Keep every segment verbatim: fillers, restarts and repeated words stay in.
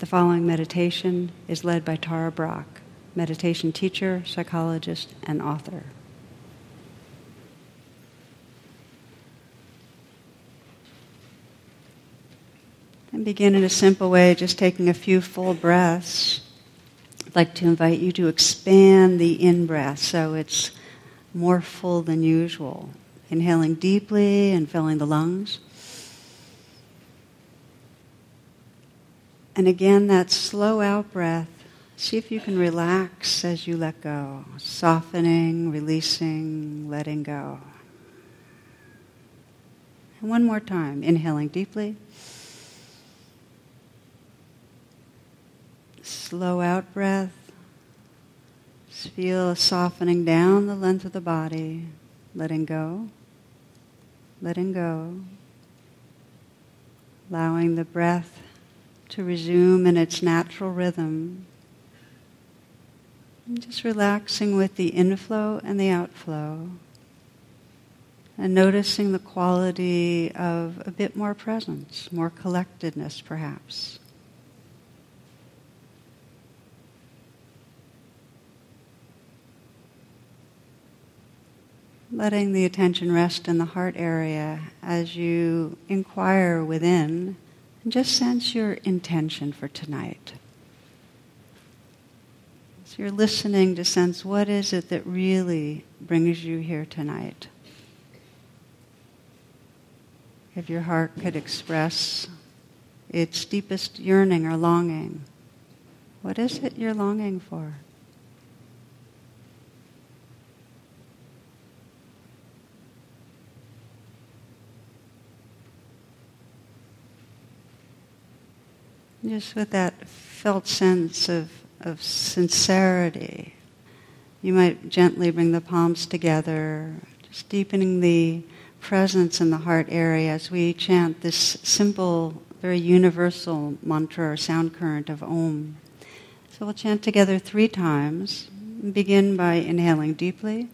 The following meditation is led by Tara Brach, meditation teacher, psychologist, and author. And begin in a simple way, just taking a few full breaths. I'd like to invite you to expand the in-breath so it's more full than usual. Inhaling deeply and filling the lungs. And again, that slow out breath, see if you can relax as you let go, softening, releasing, letting go. And one more time, inhaling deeply. Slow out breath. Just feel softening down the length of the body, letting go, letting go, allowing the breath to resume in its natural rhythm. And just relaxing with the inflow and the outflow. And noticing the quality of a bit more presence, more collectedness perhaps. Letting the attention rest in the heart area as you inquire within. And just sense your intention for tonight. So you're listening to sense what is it that really brings you here tonight. If your heart could express its deepest yearning or longing, what is it you're longing for? Just with that felt sense of, of sincerity, you might gently bring the palms together, just deepening the presence in the heart area as we chant this simple, very universal mantra or sound current of Om. So we'll chant together three times. Begin by inhaling deeply.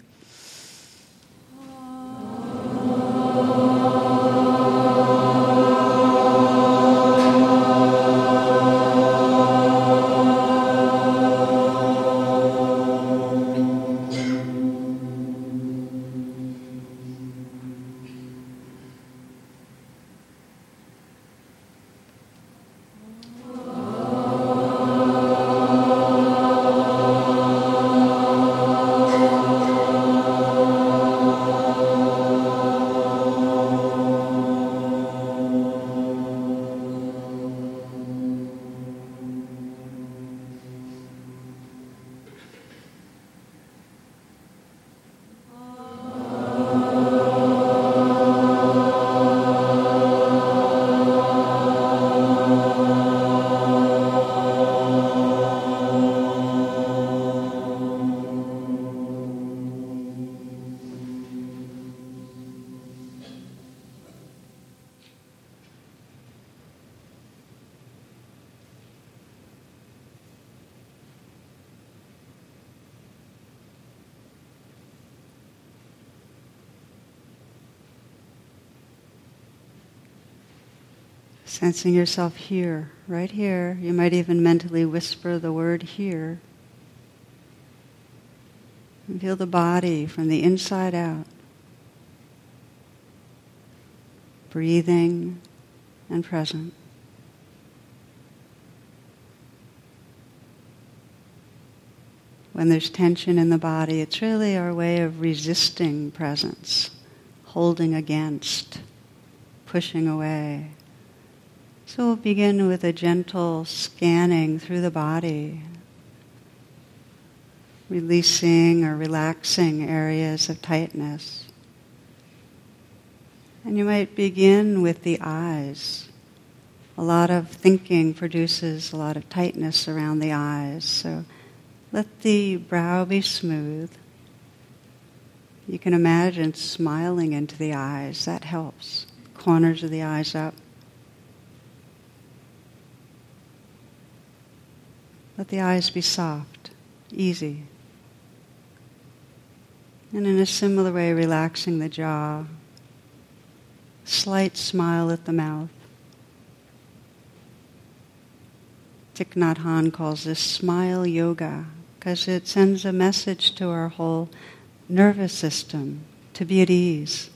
Sensing yourself here, right here. You might even mentally whisper the word here. And feel the body from the inside out. Breathing and present. When there's tension in the body, it's really our way of resisting presence, holding against, pushing away. So we'll begin with a gentle scanning through the body, releasing or relaxing areas of tightness. And you might begin with the eyes. A lot of thinking produces a lot of tightness around the eyes. So let the brow be smooth. You can imagine smiling into the eyes. That helps. Corners of the eyes up. Let the eyes be soft, easy. And in a similar way, relaxing the jaw. Slight smile at the mouth. Thich Nhat Hanh calls this smile yoga, because it sends a message to our whole nervous system to be at ease,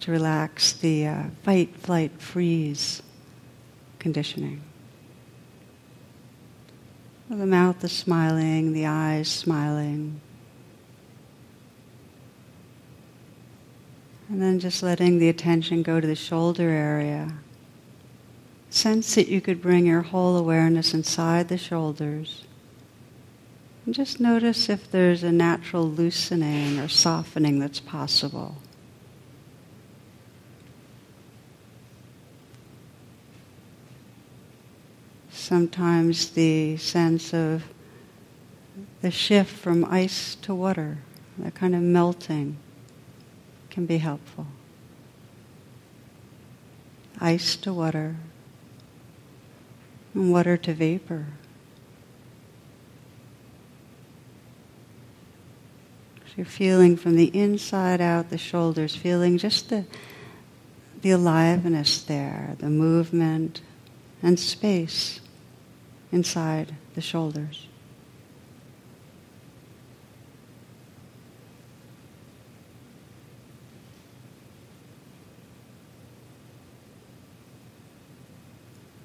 to relax the uh, fight, flight, freeze conditioning. Well, the mouth is smiling, the eyes smiling. And then just letting the attention go to the shoulder area. Sense that you could bring your whole awareness inside the shoulders. And just notice if there's a natural loosening or softening that's possible. Sometimes the sense of the shift from ice to water, that kind of melting, can be helpful. Ice to water, and water to vapor. So you're feeling from the inside out the shoulders, feeling just the, the aliveness there, the movement and space inside the shoulders.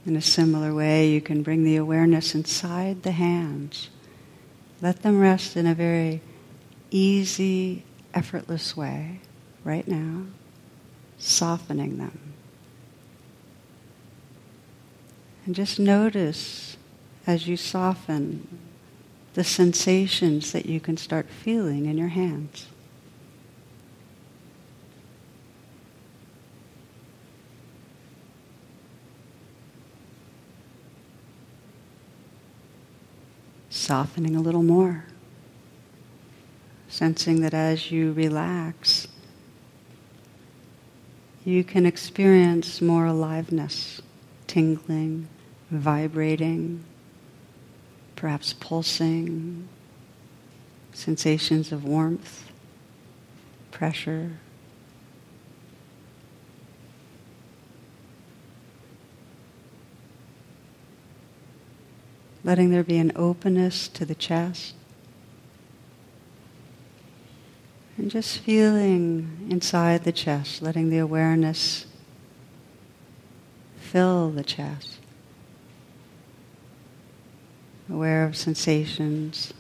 In a similar way, you can bring the awareness inside the hands. Let them rest in a very easy, effortless way right now, softening them. And just notice, as you soften, the sensations that you can start feeling in your hands. Softening a little more. Sensing that as you relax, you can experience more aliveness, tingling, vibrating, perhaps pulsing, sensations of warmth, pressure. Letting there be an openness to the chest. And just feeling inside the chest, letting the awareness fill the chest. Aware of sensations,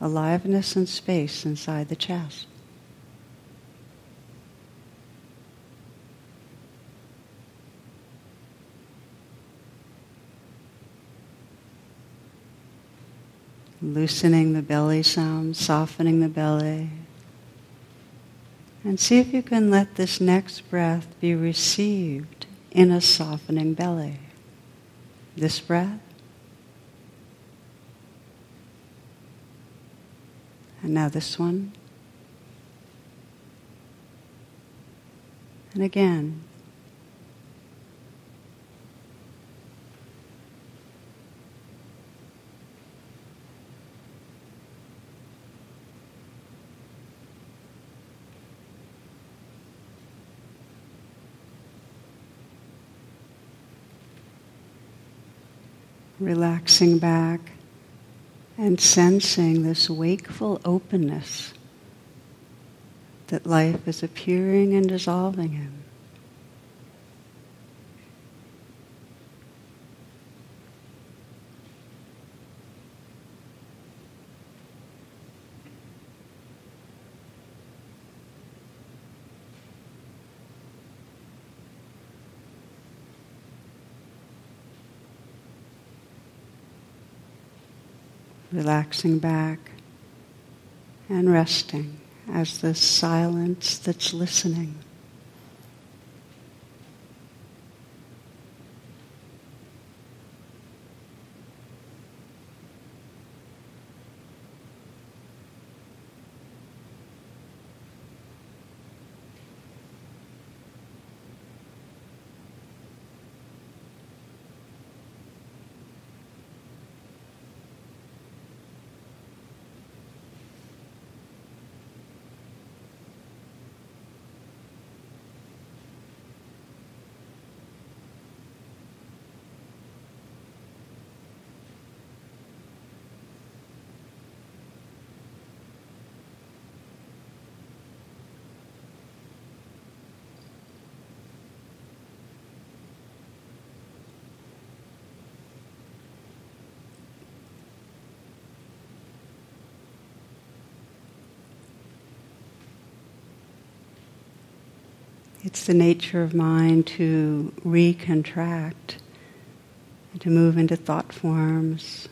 aliveness and space inside the chest. Loosening the belly some, softening the belly. And see if you can let this next breath be received in a softening belly. This breath. And now this one. And again. Relaxing back and sensing this wakeful openness that life is appearing and dissolving in. Relaxing back and resting as the silence that's listening. It's the nature of mind to recontract, to move into thought forms,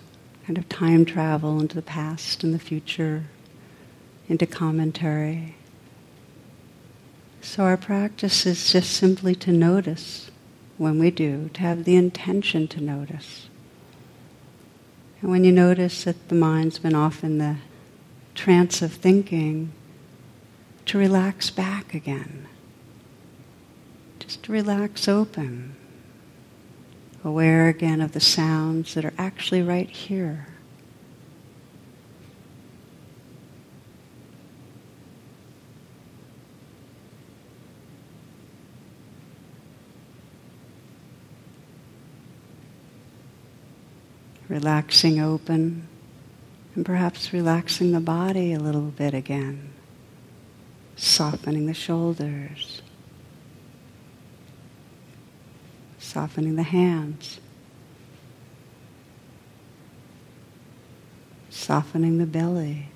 kind of time travel into the past and the future, into commentary. So our practice is just simply to notice when we do, to have the intention to notice. And when you notice that the mind's been off in the trance of thinking, to relax back again. Just to relax open. Aware again of the sounds that are actually right here. Relaxing open, and perhaps relaxing the body a little bit again, softening the shoulders, softening the hands, softening the belly,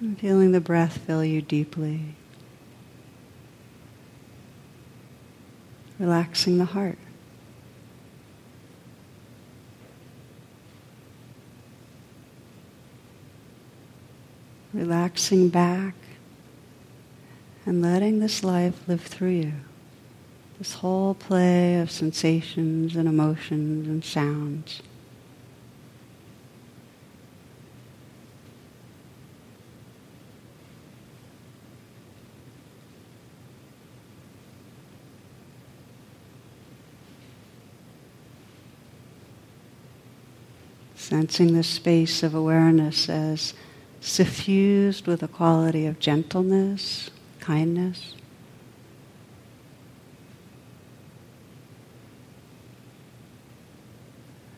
and feeling the breath fill you deeply, relaxing the heart. Relaxing back and letting this life live through you. This whole play of sensations and emotions and sounds. Sensing this space of awareness as suffused with a quality of gentleness, kindness.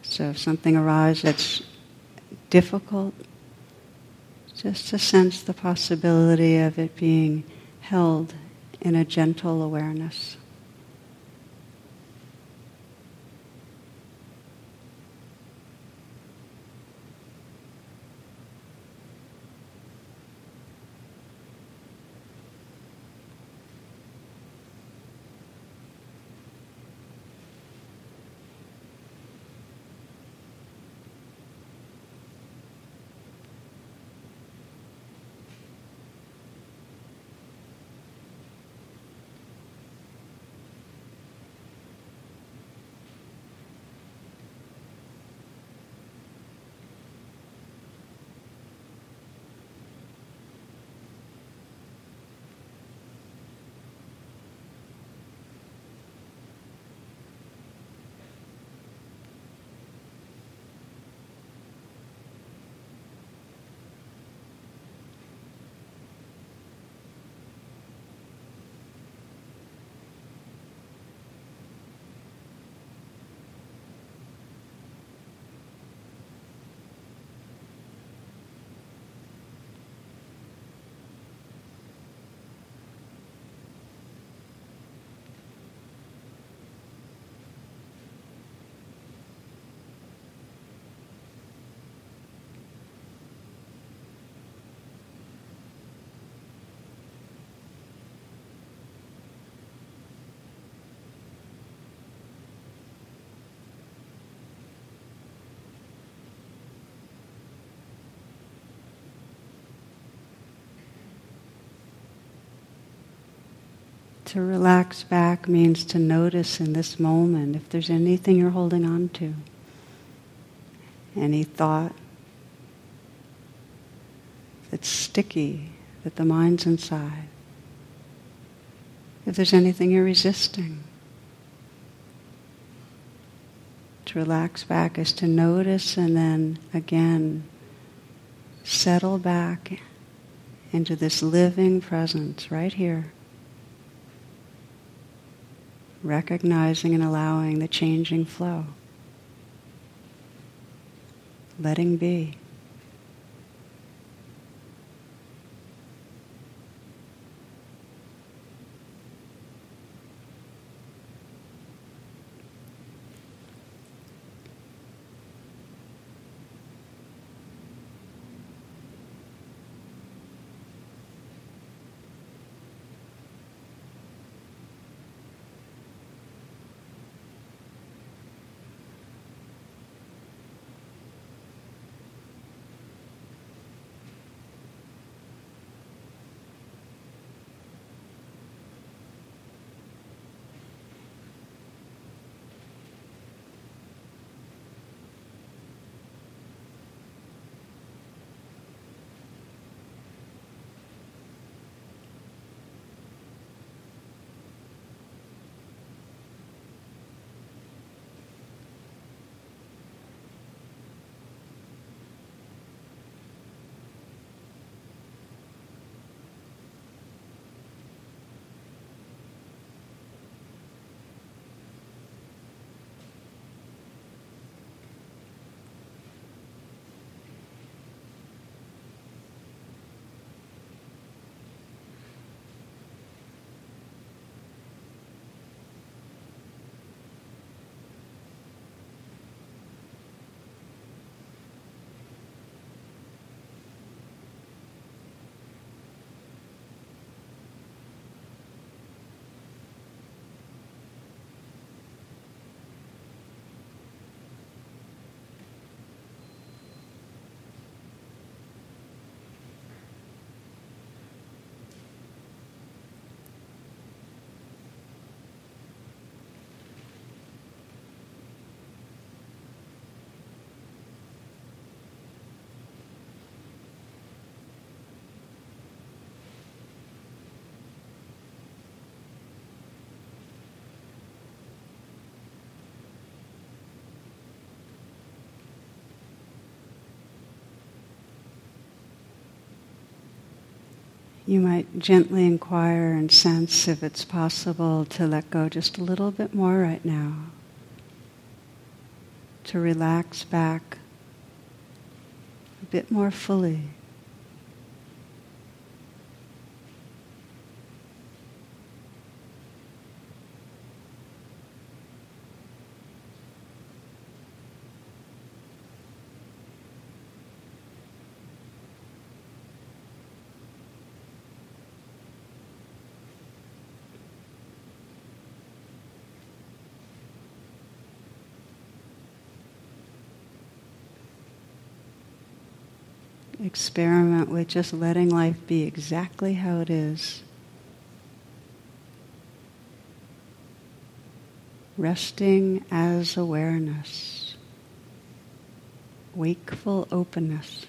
So if something arises that's difficult, just to sense the possibility of it being held in a gentle awareness. To relax back means to notice in this moment if there's anything you're holding on to. Any thought that's sticky, that the mind's inside. If there's anything you're resisting. To relax back is to notice and then again settle back into this living presence right here. Recognizing and allowing the changing flow. Letting be. You might gently inquire and sense if it's possible to let go just a little bit more right now, to relax back a bit more fully. Experiment with just letting life be exactly how it is. Resting as awareness. Wakeful openness.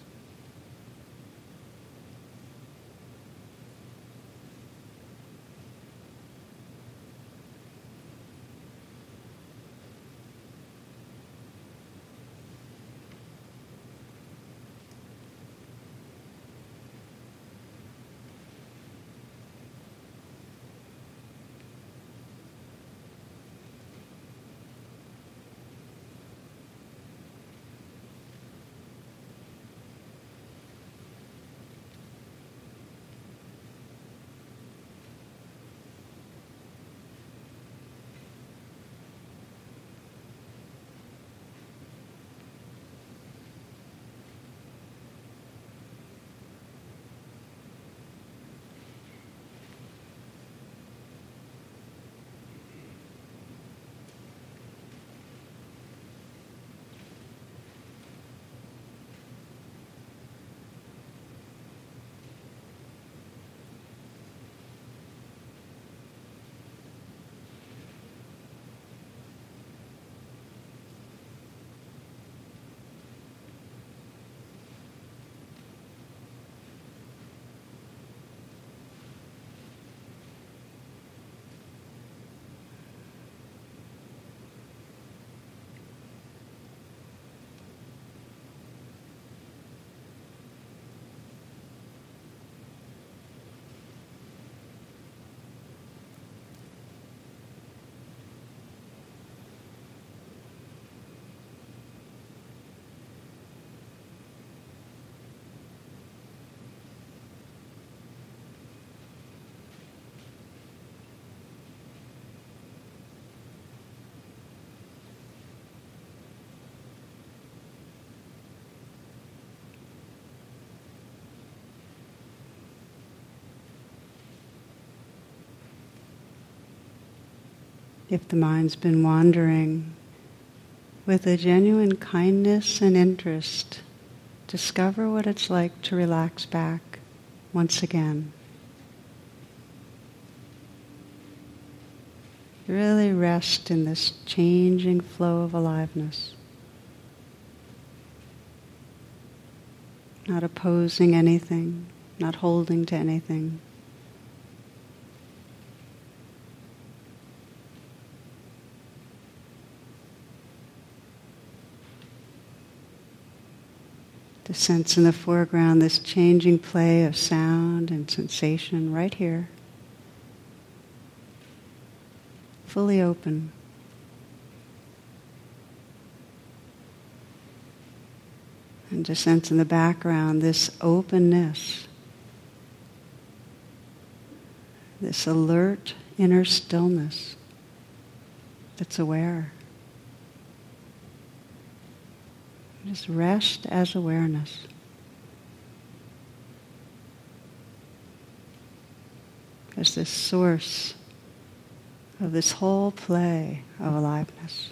If the mind's been wandering, with a genuine kindness and interest, discover what it's like to relax back once again. Really rest in this changing flow of aliveness, not opposing anything, not holding to anything. The sense in the foreground, this changing play of sound and sensation right here. Fully open. And to sense in the background this openness, this alert inner stillness that's aware. Just rest as awareness. As this source of this whole play of aliveness.